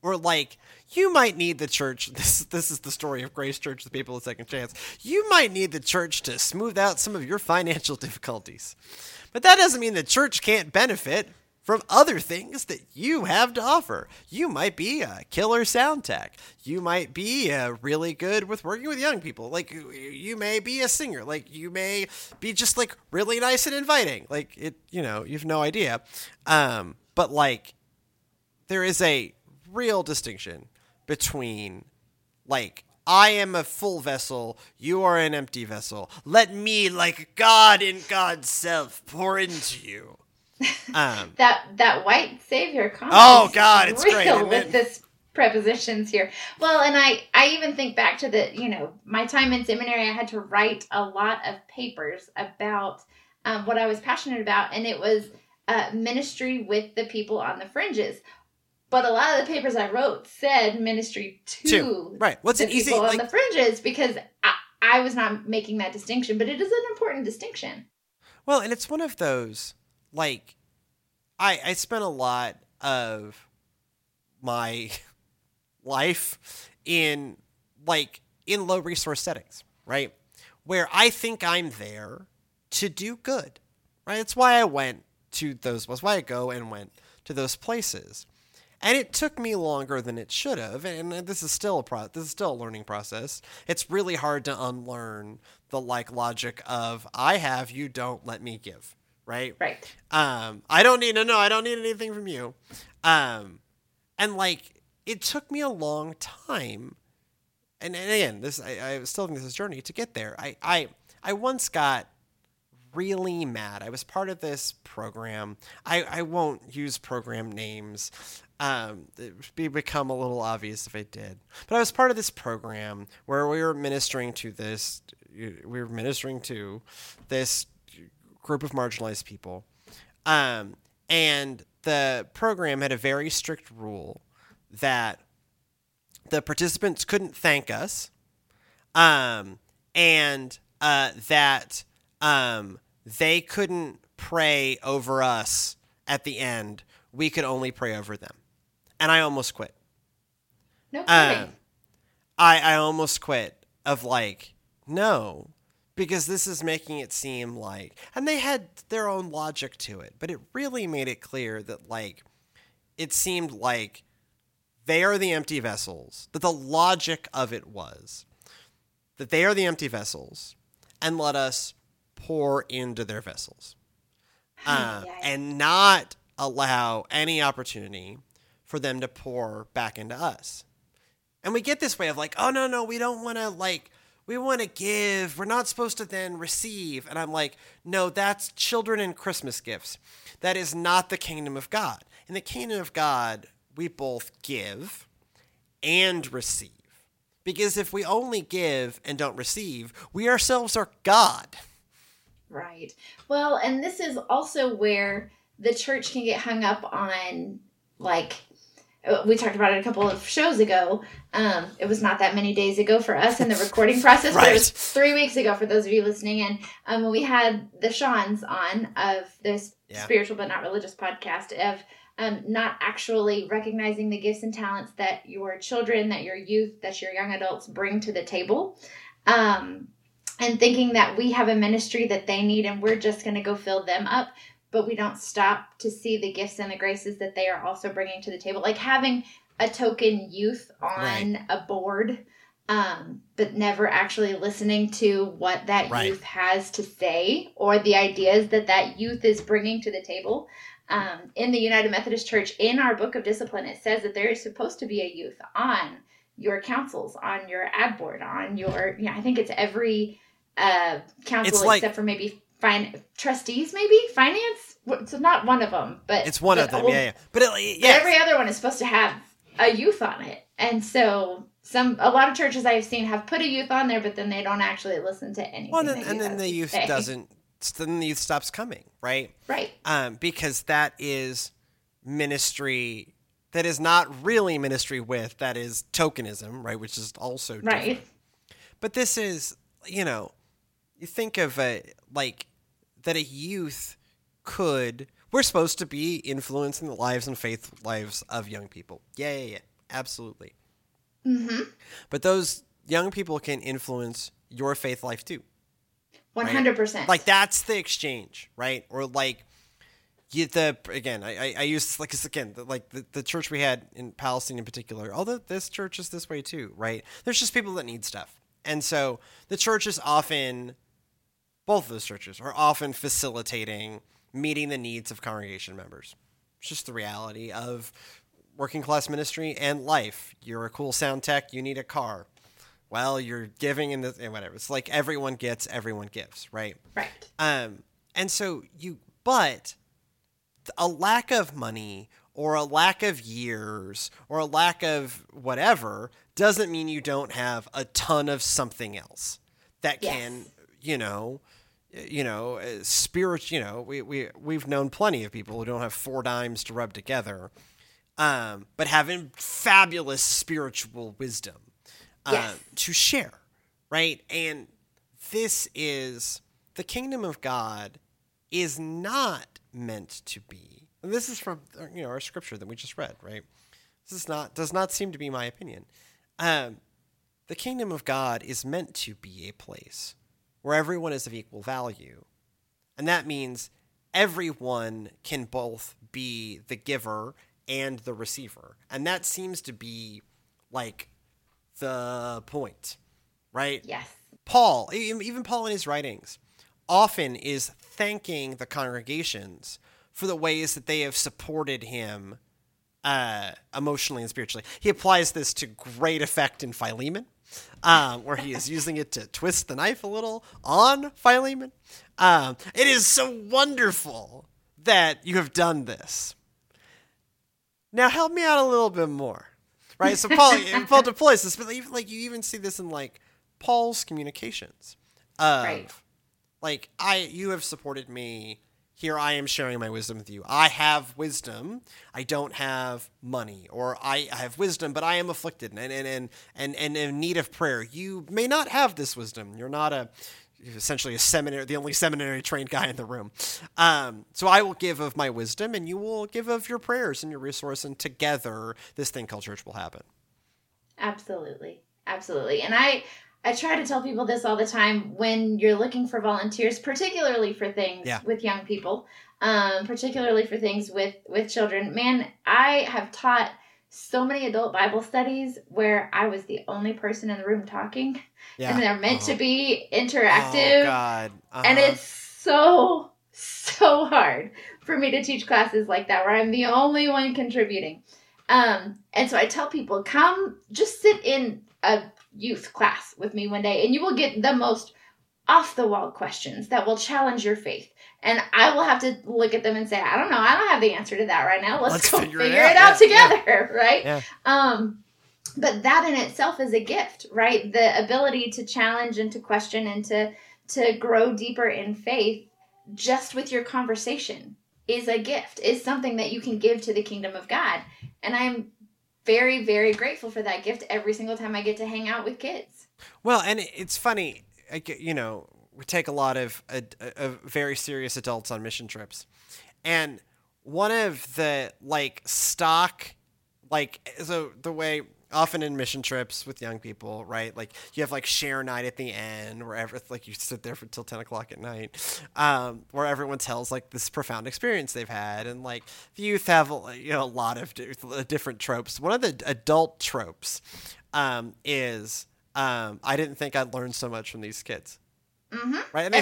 Or like, you might need the church. This is the story of Grace Church, the people of Second Chance. You might need the church to smooth out some of your financial difficulties. But that doesn't mean the church can't benefit from other things that you have to offer. You might be a killer sound tech. You might be really good with working with young people. Like, you may be a singer. Like, you may be just, like, really nice and inviting. Like, it, you know, you've no idea. But, like, there is a real distinction between, like, I am a full vessel, you are an empty vessel. Let me, like God in God's self, pour into you. That white savior comment. Oh God, it's great with this prepositions here. Well, and I even think back to the, you know, my time in seminary. I had to write a lot of papers about what I was passionate about, and it was ministry with the people on the fringes. But a lot of the papers I wrote said ministry to right. What's the people on the fringes, because I was not making that distinction, but it is an important distinction. Well, and it's one of those. Like, I spent a lot of my life in, like, in low resource settings, right? Where I think I'm there to do good, right? It's why I went to those, that's why I go and went to those places. And it took me longer than it should have. And this is still a learning process. It's really hard to unlearn the, like, logic of I have, you don't, let me give. Right. I don't need to know. I don't need anything from you. And like, it took me a long time. And again, this, I still think this is a journey to get there. I once got really mad. I was part of this program. I won't use program names. It would become a little obvious if I did, but I was part of this program where we were ministering to this group of marginalized people, and the program had a very strict rule that the participants couldn't thank us, and that they couldn't pray over us at the end. We could only pray over them, and I almost quit. No kidding. I almost quit. Of like, no. Because this is making it seem like, and they had their own logic to it, but it really made it clear that, like, it seemed like they are the empty vessels, that the logic of it was that they are the empty vessels and let us pour into their vessels and not allow any opportunity for them to pour back into us. And we get this way of like, oh, no, we don't want to, like, we want to give. We're not supposed to then receive. And I'm like, no, that's children and Christmas gifts. That is not the kingdom of God. In the kingdom of God, we both give and receive. Because if we only give and don't receive, we ourselves are God. Right. Well, and this is also where the church can get hung up on, like, we talked about it a couple of shows ago. It was not that many days ago for us in the recording process, right. But it was 3 weeks ago for those of you listening. And when we had the Sean's on of this spiritual but not religious podcast of not actually recognizing the gifts and talents that your children, that your youth, that your young adults bring to the table, and thinking that we have a ministry that they need and we're just going to go fill them up. But we don't stop to see the gifts and the graces that they are also bringing to the table. Like having a token youth on a board, but never actually listening to what that youth has to say or the ideas that that youth is bringing to the table. In the United Methodist Church, in our book of discipline, it says that there is supposed to be a youth on your councils, on your ad board, on your, you know, I think it's every council except for maybe trustees, maybe finance. So not one of them, but it's one of them. But every other one is supposed to have a youth on it. And so a lot of churches I've seen have put a youth on there, but then they don't actually listen to anything. Well, then the youth stops coming. Right. Right. Because that is ministry. That is not really ministry with, that is tokenism. Right. Which is also different. Right. But this is, you know, you think of that a youth could, we're supposed to be influencing the lives and faith lives of young people. Yeah. Absolutely. Mm-hmm. But those young people can influence your faith life too. 100%. Right? Like that's the exchange, right? Or like I use the church we had in Palestine in particular, although this church is this way too, right? There's just people that need stuff. And so the church is often, both of those churches are often facilitating meeting the needs of congregation members. It's just the reality of working class ministry and life. You're a cool sound tech. You need a car. Well, you're giving in this and whatever. It's like everyone gets, everyone gives, right? Right. And so but a lack of money or a lack of years or a lack of whatever doesn't mean you don't have a ton of something else that can, we've known plenty of people who don't have 4 dimes to rub together, but having fabulous spiritual wisdom to share, right? And this is the kingdom of God is not meant to be. And this is from our scripture that we just read, right? This is not does not seem to be my opinion. The kingdom of God is meant to be a place where everyone is of equal value. And that means everyone can both be the giver and the receiver. And that seems to be like the point, right? Yes. Paul, even Paul in his writings, often is thanking the congregations for the ways that they have supported him emotionally and spiritually. He applies this to great effect in Philemon. Where he is using it to twist the knife a little on Philemon. It is so wonderful that you have done this. Now help me out a little bit more, right? So Paul deploys this, but you even see this in Paul's communications of right. You have supported me. Here I am sharing my wisdom with you. I have wisdom. I don't have money. Or I have wisdom, but I am afflicted and in need of prayer. You may not have this wisdom. You're not essentially a seminary, the only seminary-trained guy in the room. So I will give of my wisdom, and you will give of your prayers and your resource, and together this thing called church will happen. Absolutely. Absolutely. And I try to tell people this all the time when you're looking for volunteers, particularly for things with young people, particularly for things with children. Man, I have taught so many adult Bible studies where I was the only person in the room talking, and they're meant to be interactive. Oh, God. And it's so hard for me to teach classes like that where I'm the only one contributing. And so I tell people, come just sit in a youth class with me one day, and you will get the most off-the-wall questions that will challenge your faith. And I will have to look at them and say, I don't know, I don't have the answer to that right now. Let's go figure it out together, right? Yeah. But that in itself is a gift, right? The ability to challenge and to question and to grow deeper in faith just with your conversation is a gift, is something that you can give to the kingdom of God. And I'm very, very grateful for that gift every single time I get to hang out with kids. Well, and it's funny, we take a lot of very serious adults on mission trips. And one of the so the way often in mission trips with young people, right? You have share night at the end wherever you sit there until 10 o'clock at night, where everyone tells this profound experience they've had. And the youth have, a lot of different tropes. One of the adult tropes, is, I didn't think I'd learn so much from these kids. Mm-hmm. Right. And they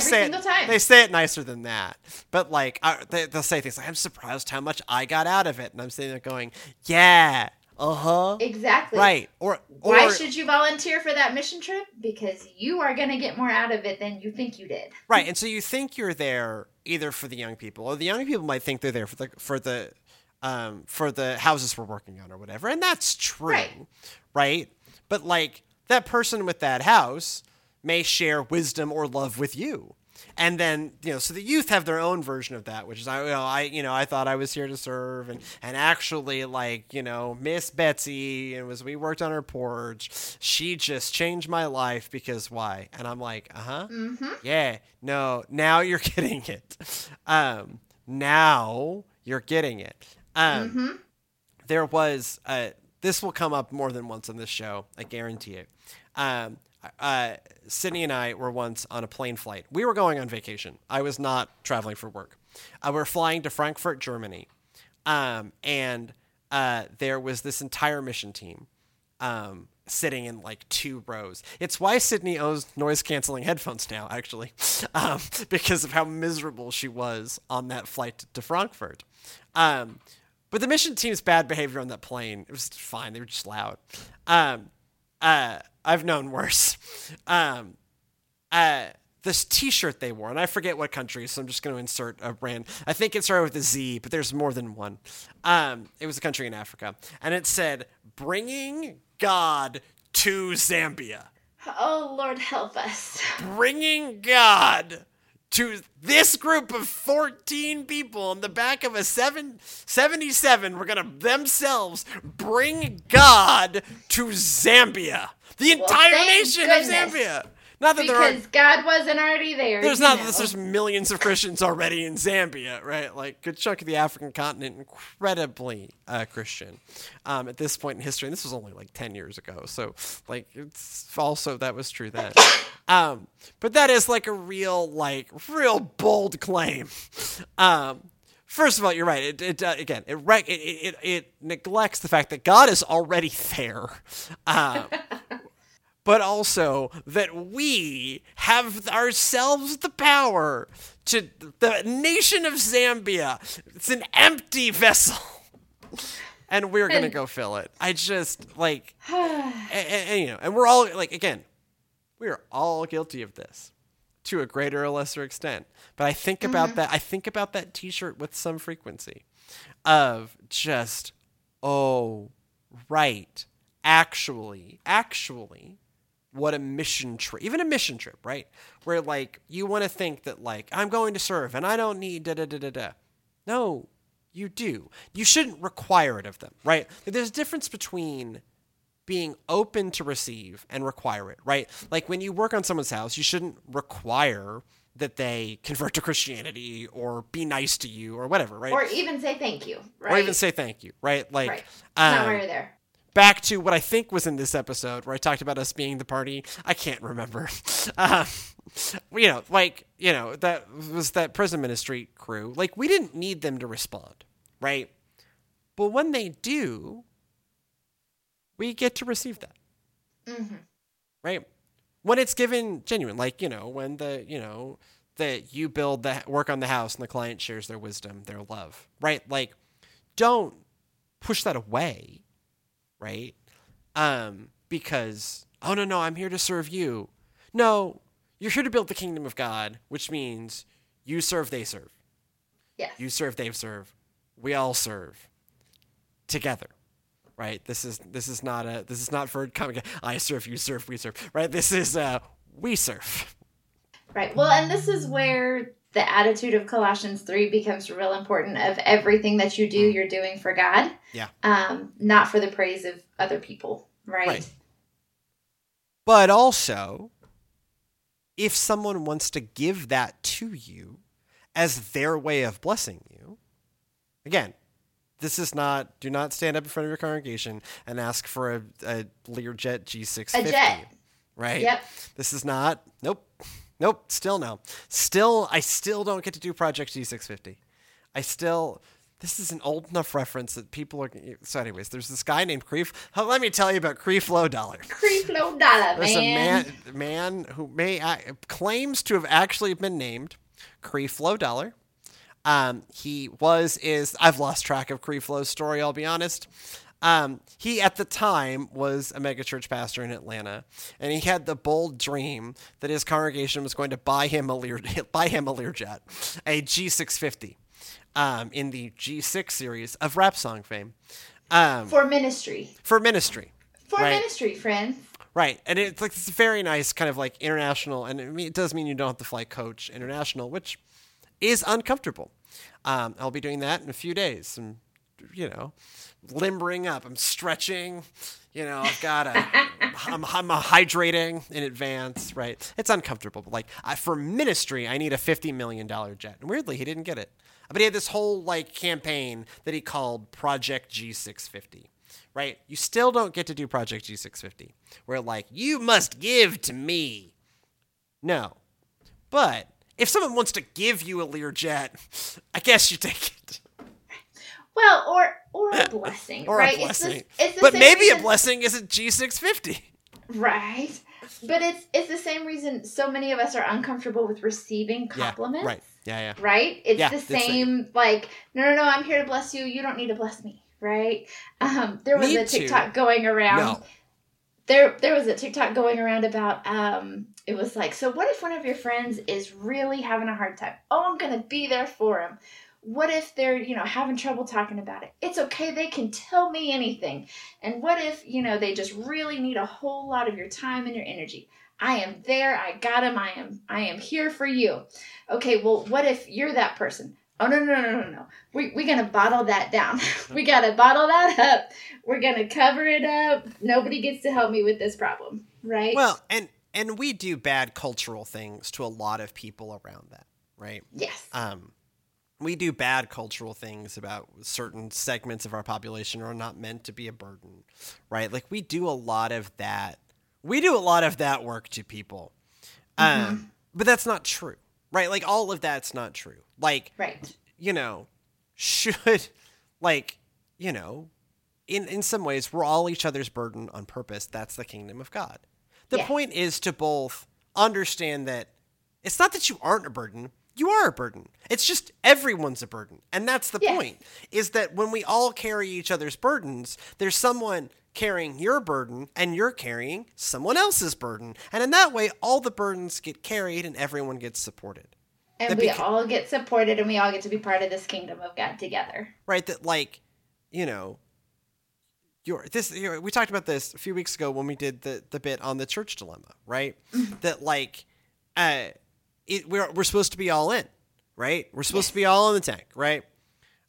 say it nicer than that, but they'll say things I'm surprised how much I got out of it. And I'm sitting there going, yeah. Uh-huh. Exactly. Right. Or why should you volunteer for that mission trip? Because you are going to get more out of it than you think you did. Right. And so you think you're there either for the young people, or the young people might think they're there for the houses we're working on or whatever. And that's true. Right? But that person with that house may share wisdom or love with you. And then, so the youth have their own version of that, which is, I thought I was here to serve and actually Miss Betsy we worked on her porch. She just changed my life because why? And I'm mm-hmm. Yeah, no, now you're getting it. Mm-hmm. There was, this will come up more than once on this show. I guarantee it. Sydney and I were once on a plane flight. We were going on vacation. I was not traveling for work. We're flying to Frankfurt, Germany. There was this entire mission team sitting in like two rows. It's why Sydney owns noise-canceling headphones now, actually, because of how miserable she was on that flight to Frankfurt. But the mission team's bad behavior on that plane, it was fine. They were just loud. I've known worse. This T-shirt they wore, and I forget what country, so I'm just going to insert a brand. I think it started with a Z, but there's more than one. It was a country in Africa, and it said, "Bringing God to Zambia." Oh, Lord, help us. Bringing God to this group of 14 people in the back of a 777 were going to themselves bring God to Zambia. The entire nation of Zambia. Not that because God wasn't already there. There's not that there's millions of Christians already in Zambia, right? Like, good chunk of the African continent, incredibly Christian at this point in history. And this was only like 10 years ago. So, like, it's also that was true then. But that is like a real bold claim. First of all, you're right. It neglects the fact that God is already there. But also that we have ourselves the power to the nation of Zambia. It's an empty vessel. And we're going to go fill it. I just like, and we're all like, again, we're all guilty of this to a greater or lesser extent. But I think about that. I think about that T-shirt with some frequency of just, oh, right. Actually. What a mission trip, even a mission trip, right? Where like, you want to think that like, I'm going to serve and I don't need da-da-da-da-da. No, you do. You shouldn't require it of them, right? There's a difference between being open to receive and require it, right? Like when you work on someone's house, you shouldn't require that they convert to Christianity or be nice to you or whatever, right? Or even say thank you, right? Like, right. Not where you're there. Back to what I think was in this episode where I talked about us being the party. I can't remember. That was that prison ministry crew. Like, we didn't need them to respond, right? But when they do, we get to receive that. Mm-hmm. Right? When it's given genuine, like, when that you build the work on the house and the client shares their wisdom, their love, right? Like, don't push that away. Right? Because, oh, no, I'm here to serve you. No, you're here to build the kingdom of God, which means you serve, they serve. Yeah. You serve, they serve. We all serve together. Right? This is not for coming. I serve, you serve, we serve. Right? This is we serve. Right. Well, and this is where the attitude of Colossians 3 becomes real important of everything that you do, you're doing for God. Yeah. Not for the praise of other people, right? But also, if someone wants to give that to you as their way of blessing you, again, do not stand up in front of your congregation and ask for a Learjet G650. A jet. Right? Yep. This is not, Nope, still no. I still don't get to do Project G650. This is an old enough reference that people are, so anyways, there's this guy named let me tell you about Creflo Dollar. Creflo Dollar, man. There's a man who claims to have actually been named Creflo Dollar. I've lost track of Creflo's story, I'll be honest. He at the time was a megachurch pastor in Atlanta, and he had the bold dream that his congregation was going to buy him a Learjet, a G650, in the G6 series of rap song fame, for ministry, right? Ministry, friends. Right, and it's like this very nice kind of like international, and it does mean you don't have to fly Coach International, which is uncomfortable. I'll be doing that in a few days. And, limbering up. I'm stretching. I've got I'm hydrating in advance, right? It's uncomfortable, but like for ministry, I need a $50 million jet. And weirdly, he didn't get it. But he had this whole like campaign that he called Project G650, right? You still don't get to do Project G650, where like you must give to me. No, but if someone wants to give you a Learjet, I guess you take it. Well, or a blessing, or right? A blessing. It's the but maybe reason... a blessing isn't G650. Right. But it's the same reason so many of us are uncomfortable with receiving compliments. Yeah, right. Yeah, yeah. Right? It's yeah, the same, like, no, I'm here to bless you. You don't need to bless me, right? There was a TikTok going around. No. There was a TikTok going around about, it was like, so what if one of your friends is really having a hard time? Oh, I'm going to be there for him. What if they're, having trouble talking about it? It's okay. They can tell me anything. And what if, they just really need a whole lot of your time and your energy? I am there. I got him. I am here for you. Okay. Well, what if you're that person? Oh, no. We're going to bottle that down. We got to bottle that up. We're going to cover it up. Nobody gets to help me with this problem. Right. Well, and we do bad cultural things to a lot of people around that. Right. Yes. We do bad cultural things about certain segments of our population are not meant to be a burden, right? Like we do a lot of that. We do a lot of that work to people. Mm-hmm. But that's not true, right? Like all of that's not true. Like, right. In some ways we're all each other's burden on purpose. That's the kingdom of God. The point is to both understand that it's not that you aren't a burden. You are a burden. It's just everyone's a burden. And that's the point, is that when we all carry each other's burdens, there's someone carrying your burden and you're carrying someone else's burden. And in that way, all the burdens get carried and everyone gets supported. And that we all get supported and we all get to be part of this kingdom of God together. Right. That like, we talked about this a few weeks ago when we did the bit on the church dilemma, right? That like, we're supposed to be all in, right? We're supposed to be all in the tank, right?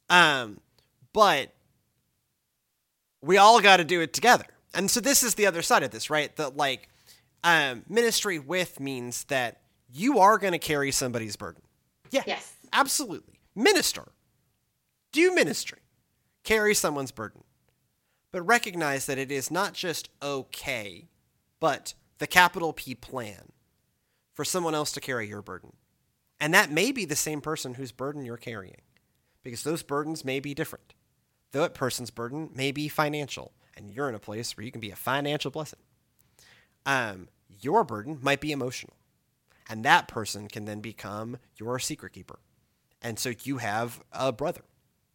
But we all got to do it together. And so this is the other side of this, right? That like ministry with means that you are going to carry somebody's burden. Yeah, yes, absolutely. Minister. Do ministry. Carry someone's burden. But recognize that it is not just okay, but the capital P plan. For someone else to carry your burden. And that may be the same person whose burden you're carrying, because those burdens may be different. That person's burden may be financial, and you're in a place where you can be a financial blessing. Your burden might be emotional, and that person can then become your secret keeper. And so you have a brother,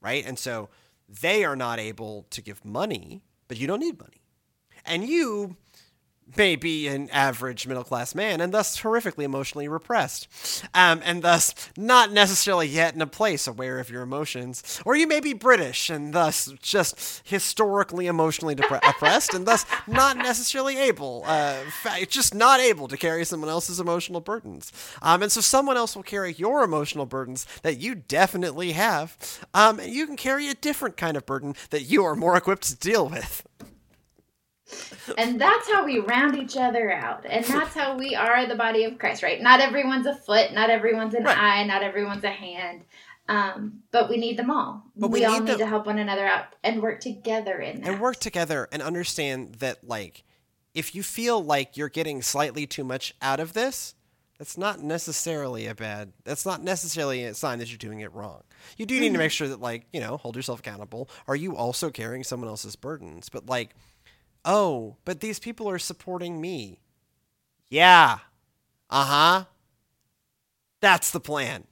right? And so they are not able to give money, but you don't need money. And you may be an average middle-class man and thus horrifically emotionally repressed and thus not necessarily yet in a place aware of your emotions. Or you may be British and thus just historically emotionally oppressed and thus not necessarily able, just not able to carry someone else's emotional burdens. And so someone else will carry your emotional burdens that you definitely have. And you can carry a different kind of burden that you are more equipped to deal with. And that's how we round each other out. And that's how we are the body of Christ, right? Not everyone's a foot, not everyone's an eye, not everyone's a hand. But we need them all. But we all need to help one another out and work together in that. And work together and understand that, like, if you feel like you're getting slightly too much out of this, that's not necessarily a sign that you're doing it wrong. You do need to make sure that, like, hold yourself accountable. Are you also carrying someone else's burdens? But, like, oh, but these people are supporting me. Yeah. Uh-huh. That's the plan.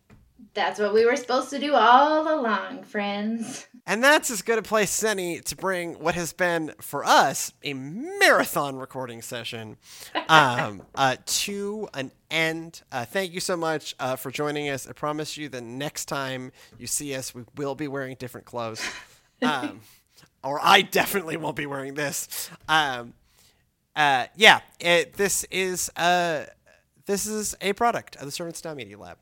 That's what we were supposed to do all along, friends. And that's as good a place as any to bring what has been, for us, a marathon recording session to an end. Thank you so much for joining us. I promise you the next time you see us, we will be wearing different clothes. Or I definitely won't be wearing this. This is a product of the ServantsNow Media Lab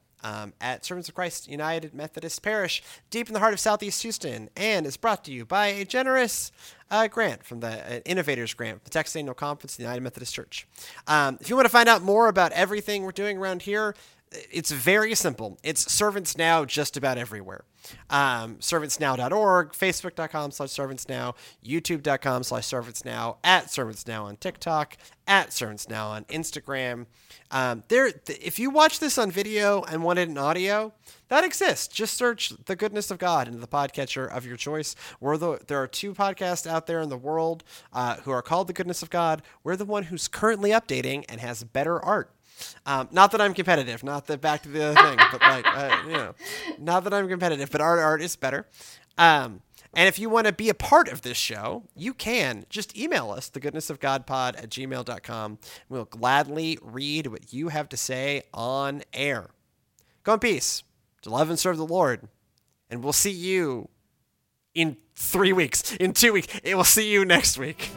at Servants of Christ United Methodist Parish, deep in the heart of Southeast Houston, and is brought to you by a generous grant from the Innovators Grant, the Texas Annual Conference of the United Methodist Church. If you want to find out more about everything we're doing around here, It's very simple. It's Servants Now just about everywhere. ServantsNow.org, Facebook.com/ServantsNow, YouTube.com/ServantsNow, at ServantsNow on TikTok, at ServantsNow on Instagram. If you watch this on video and want it in audio, that exists. Just search The Goodness of God into the podcatcher of your choice. There are two podcasts out there in the world who are called The Goodness of God. We're the one who's currently updating and has better art. Not that I'm competitive, not that back to the other thing, but like, not that I'm competitive, but our art is better. And if you want to be a part of this show, you can just email us, thegoodnessofgodpod@gmail.com. We'll gladly read what you have to say on air. Go in peace to love and serve the Lord. And we'll see you in 2 weeks. We'll see you next week.